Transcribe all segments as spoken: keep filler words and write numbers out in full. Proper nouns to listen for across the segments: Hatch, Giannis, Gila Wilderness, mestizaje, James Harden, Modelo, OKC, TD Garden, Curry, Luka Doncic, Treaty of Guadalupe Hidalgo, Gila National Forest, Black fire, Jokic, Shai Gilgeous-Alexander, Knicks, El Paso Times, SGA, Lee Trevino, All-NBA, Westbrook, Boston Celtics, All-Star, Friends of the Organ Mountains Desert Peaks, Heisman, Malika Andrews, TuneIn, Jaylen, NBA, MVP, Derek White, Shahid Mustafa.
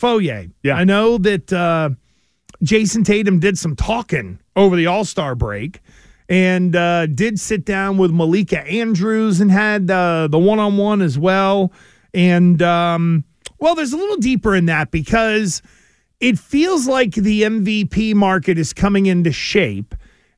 Foyer. Yeah. I know that uh, Jayson Tatum did some talking over the All-Star break and uh, did sit down with Malika Andrews and had uh, the one-on-one as well. And, um, well, there's a little deeper in that because it feels like the M V P market is coming into shape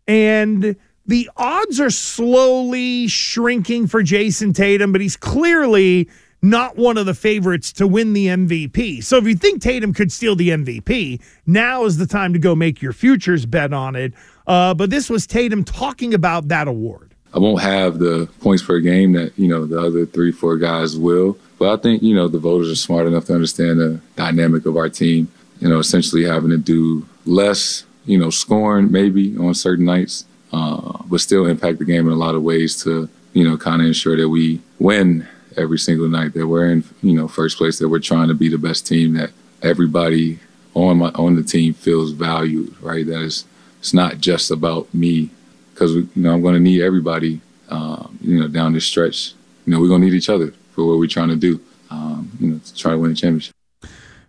and the odds are slowly shrinking for Jayson Tatum, but he's clearly not one of the favorites to win the M V P. So if you think Tatum could steal the M V P, now is the time to go make your futures bet on it. Uh, but this was Tatum talking about that award. I won't have the points per game that, you know, the other three, four guys will. But I think, you know, the voters are smart enough to understand the dynamic of our team, you know, essentially having to do less, you know, scoring maybe on certain nights, uh, but still impact the game in a lot of ways to, you know, kind of ensure that we win every single night, that we're in, you know, first place, that we're trying to be the best team, that everybody on my on the team feels valued, right? That is, it's not just about me, because, you know, I'm going to need everybody, um, you know, down this stretch. You know, we're going to need each other for what we're trying to do, um, you know, to try to win a championship.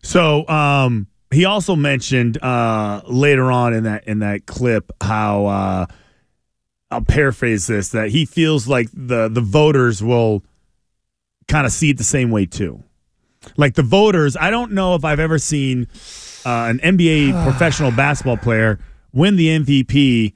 So um, he also mentioned uh, later on in that in that clip how uh, I'll paraphrase this, that he feels like the the voters will kind of see it the same way too. Like the voters, I don't know if I've ever seen uh, an N B A professional basketball player win the M V P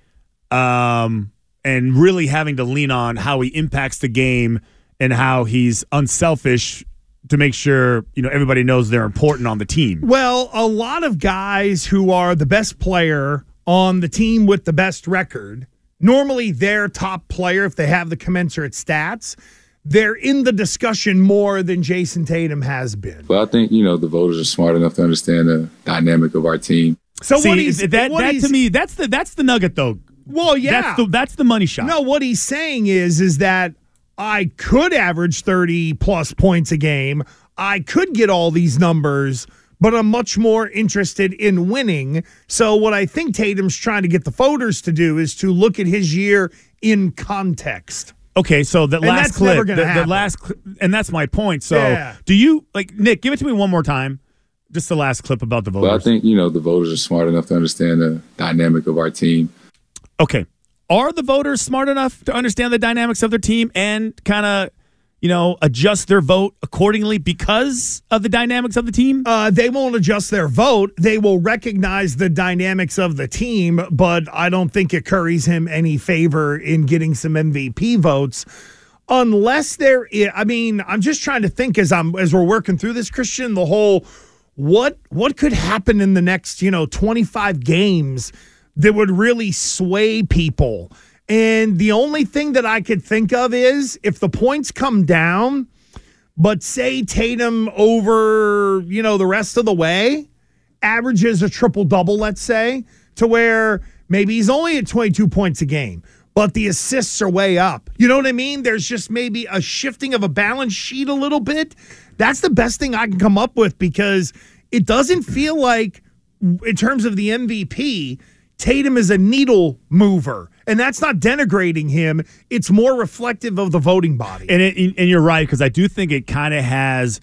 um, and really having to lean on how he impacts the game and how he's unselfish to make sure, you know, everybody knows they're important on the team. Well, a lot of guys who are the best player on the team with the best record, normally their top player, if they have the commensurate stats, they're in the discussion more than Jayson Tatum has been. But I think, you know, the voters are smart enough to understand the dynamic of our team. So See, what he's that, what that he's, to me, that's the that's the nugget though. Well, yeah, that's the, that's the money shot. No, what he's saying is is that I could average thirty plus points a game. I could get all these numbers, but I'm much more interested in winning. So what I think Tatum's trying to get the voters to do is to look at his year in context. Okay, so that last clip, the, the last, and that's my point. So, yeah. do you like Nick? Give it to me one more time, just the last clip about the voters. Well, I think, you know, the voters are smart enough to understand the dynamic of our team. Okay, are the voters smart enough to understand the dynamics of their team and kind of, you know, adjust their vote accordingly because of the dynamics of the team? Uh, they won't adjust their vote. They will recognize the dynamics of the team, but I don't think it curries him any favor in getting some M V P votes. Unless there is, I mean, I'm just trying to think as I'm as we're working through this, Christian, the whole what what could happen in the next, you know, twenty-five games that would really sway people. And the only thing that I could think of is if the points come down, but say Tatum over, you know, the rest of the way, averages a triple-double, let's say, to where maybe he's only at twenty-two points a game, but the assists are way up. You know what I mean? There's just maybe a shifting of a balance sheet a little bit. That's the best thing I can come up with because it doesn't feel like, in terms of the M V P, Tatum is a needle mover. And that's not denigrating him. It's more reflective of the voting body. And it, and you're right, because I do think it kind of has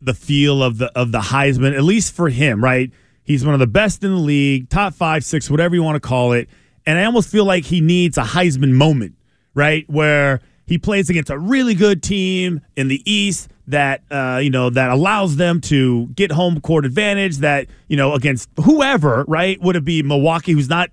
the feel of the of the Heisman, at least for him, right? He's one of the best in the league, top five, six, whatever you want to call it. And I almost feel like he needs a Heisman moment, right? Where he plays against a really good team in the East. that uh, you know that allows them to get home court advantage. That you know against whoever, right? Would it be Milwaukee, who's not,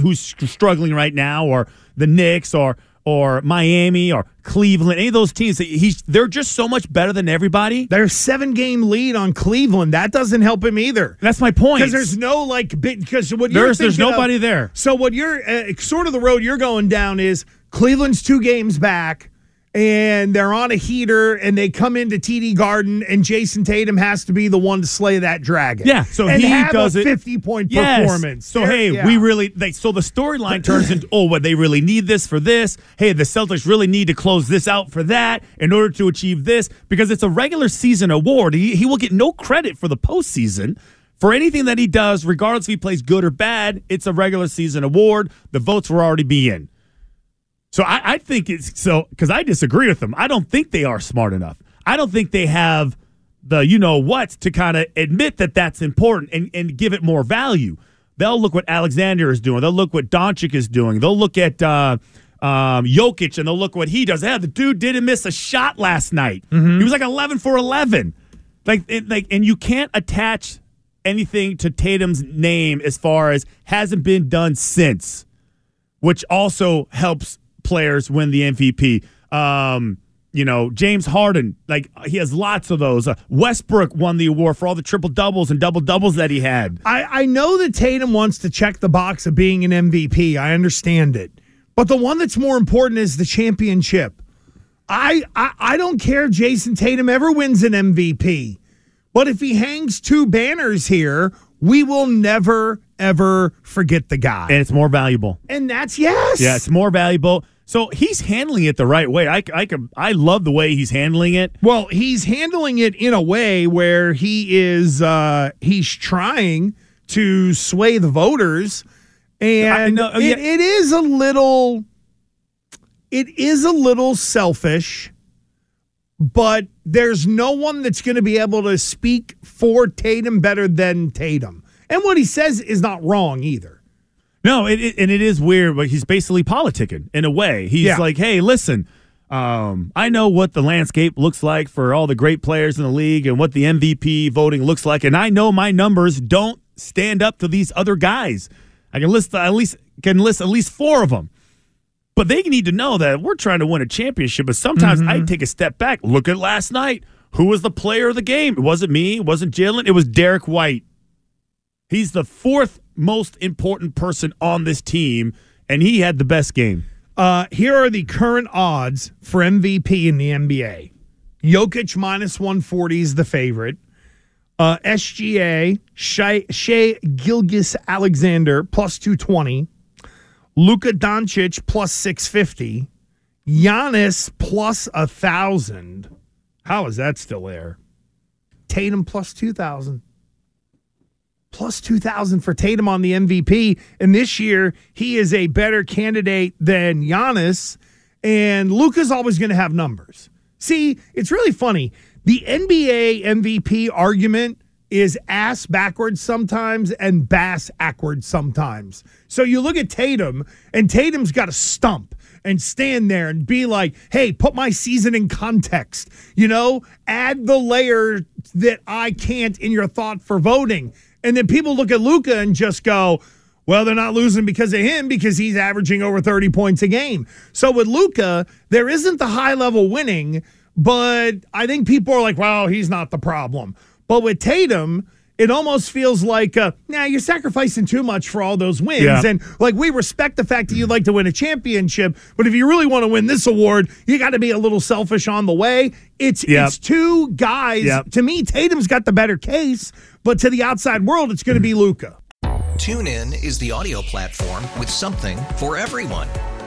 who's struggling right now, or the Knicks, or or Miami, or Cleveland? Any of those teams, he's they're just so much better than everybody. They're a seven game lead on Cleveland. That doesn't help him either. That's my point. Because there's no like because what you're there's there's nobody of, there. So what you're uh, sort of the road you're going down is Cleveland's two games back. And they're on a heater, and they come into T D Garden, and Jayson Tatum has to be the one to slay that dragon. Yeah, so and he have does a fifty-point yes. performance. So, there, hey, yeah. we really they, – so the storyline turns into, oh, well, they really need this for this. Hey, the Celtics really need to close this out for that in order to achieve this, because it's a regular season award. He, he will get no credit for the postseason. For anything that he does, regardless if he plays good or bad, it's a regular season award. The votes will already be in. So I, I think it's so because I disagree with them. I don't think they are smart enough. I don't think they have the you know what to kind of admit that that's important and, and give it more value. They'll look what Alexander is doing. They'll look what Doncic is doing. They'll look at uh, um, Jokic and they'll look what he does. Yeah, the dude didn't miss a shot last night. Mm-hmm. He was like eleven for eleven. Like it, like, and you can't attach anything to Tatum's name as far as hasn't been done since, which also helps players win the M V P. Um, you know, James Harden, like he has lots of those. Uh, Westbrook won the award for all the triple doubles and double doubles that he had. I, I know that Tatum wants to check the box of being an M V P. I understand it. But the one that's more important is the championship. I I, I don't care if Jayson Tatum ever wins an M V P. But if he hangs two banners here, we will never, ever forget the guy. And it's more valuable. And that's yes. Yeah, it's more valuable. So he's handling it the right way. I, I, I love the way he's handling it. Well, he's handling it in a way where he is uh, he's trying to sway the voters. And I, no, it, yeah. it is a little it is a little selfish. But there's no one that's going to be able to speak for Tatum better than Tatum. And what he says is not wrong either. No, it, it, and it is weird, but he's basically politicking in a way. He's yeah. like, hey, listen, um, I know what the landscape looks like for all the great players in the league and what the M V P voting looks like, and I know my numbers don't stand up to these other guys. I can list at least can list at least four of them. But they need to know that we're trying to win a championship, but sometimes mm-hmm. I take a step back. Look at last night. Who was the player of the game? It wasn't me. It wasn't Jaylen. It was Derek White. He's the fourth most important person on this team, and he had the best game. Uh, here are the current odds for M V P in the N B A. Jokic minus one forty is the favorite. Uh, S G A, Shai, Shai Gilgeous-Alexander, plus two twenty. Luka Doncic plus six fifty, Giannis plus one thousand. How is that still there? Tatum plus two thousand. plus two thousand for Tatum on the M V P. And this year, he is a better candidate than Giannis. And Luka's always going to have numbers. See, it's really funny. The N B A M V P argument is ass backwards sometimes and bass backwards sometimes. So you look at Tatum, and Tatum's got to stump and stand there and be like, hey, put my season in context. You know, add the layer that I can't in your thought for voting. And then people look at Luka and just go, well, they're not losing because of him because he's averaging over thirty points a game. So with Luka, there isn't the high-level winning, but I think people are like, well, he's not the problem. But with Tatum, it almost feels like, uh, nah, you're sacrificing too much for all those wins. Yeah. And, like, we respect the fact that you'd like to win a championship, but if you really want to win this award, you got to be a little selfish on the way. It's yep. it's two guys. Yep. To me, Tatum's got the better case, but to the outside world, it's going to be Luka. TuneIn is the audio platform with something for everyone.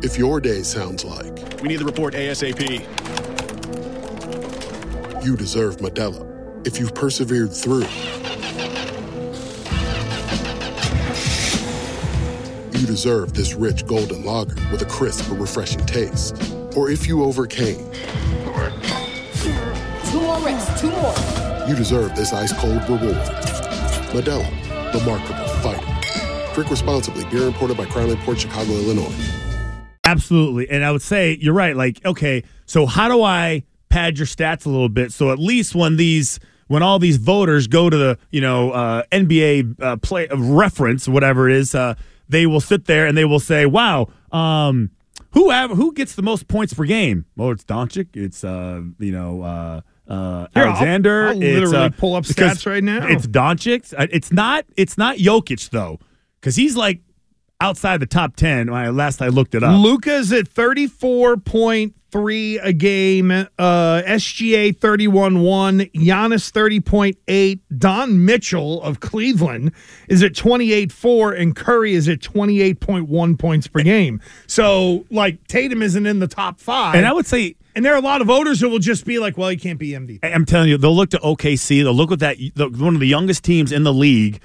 If your day sounds like... We need the report ASAP. You deserve Modelo. If you've persevered through... You deserve this rich golden lager with a crisp but refreshing taste. Or if you overcame... Two more rips, two more. You deserve this ice-cold reward. Modelo, the Markable Fighter. Drink responsibly. Beer imported by Crown Import, Chicago, Illinois. Absolutely. And I would say, you're right, like, okay, so how do I pad your stats a little bit so at least when these... When all these voters go to the, you know, uh, N B A uh, play uh, reference, whatever it is, uh, they will sit there and they will say, "Wow, um, who have, who gets the most points per game?" Well, it's Doncic. It's uh, you know uh, uh, Here, Alexander. I'll, I'll literally it's, uh, pull up stats right now. It's Doncic. It's not. It's not Jokic though, because he's like outside the top ten. Last I looked it up, Luka's at thirty-four point. Three a game, uh, S G A thirty-one one, Giannis thirty point eight, Don Mitchell of Cleveland is at twenty-eight four, and Curry is at twenty-eight point one points per game. So, like, Tatum isn't in the top five. And I would say... And there are a lot of voters who will just be like, well, he can't be M V P. I'm telling you, they'll look to O K C, they'll look at that, the, one of the youngest teams in the league,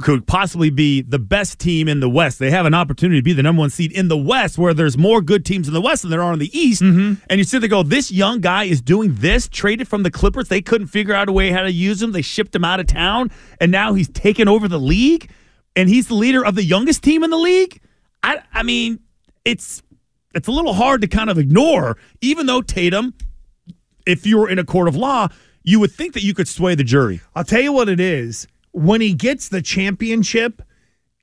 could possibly be the best team in the West. They have an opportunity to be the number one seed in the West, where there's more good teams in the West than there are in the East. Mm-hmm. And you sit there and go, this young guy is doing this, traded from the Clippers. They couldn't figure out a way how to use him. They shipped him out of town, and now he's taken over the league, and he's the leader of the youngest team in the league? I, I mean, it's it's a little hard to kind of ignore, even though Tatum, if you were in a court of law, you would think that you could sway the jury. I'll tell you what it is. When he gets the championship,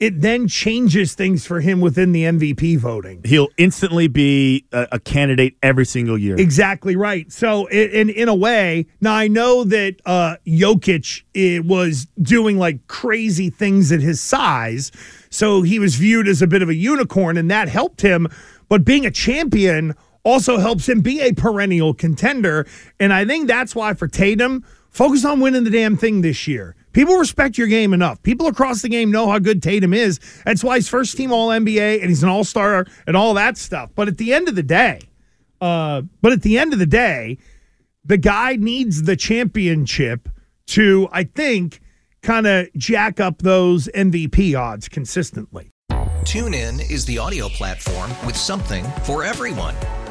it then changes things for him within the M V P voting. He'll instantly be a, a candidate every single year. Exactly right. So, in in a way, now I know that uh, Jokic it was doing like crazy things at his size, so he was viewed as a bit of a unicorn, and that helped him. But being a champion also helps him be a perennial contender, and I think that's why for Tatum, focus on winning the damn thing this year. People respect your game enough. People across the game know how good Tatum is. That's why he's first team All N B A and he's an All-Star and all that stuff. But at the end of the day, uh, but at the end of the day, the guy needs the championship to, I think, kind of jack up those M V P odds consistently. TuneIn is the audio platform with something for everyone.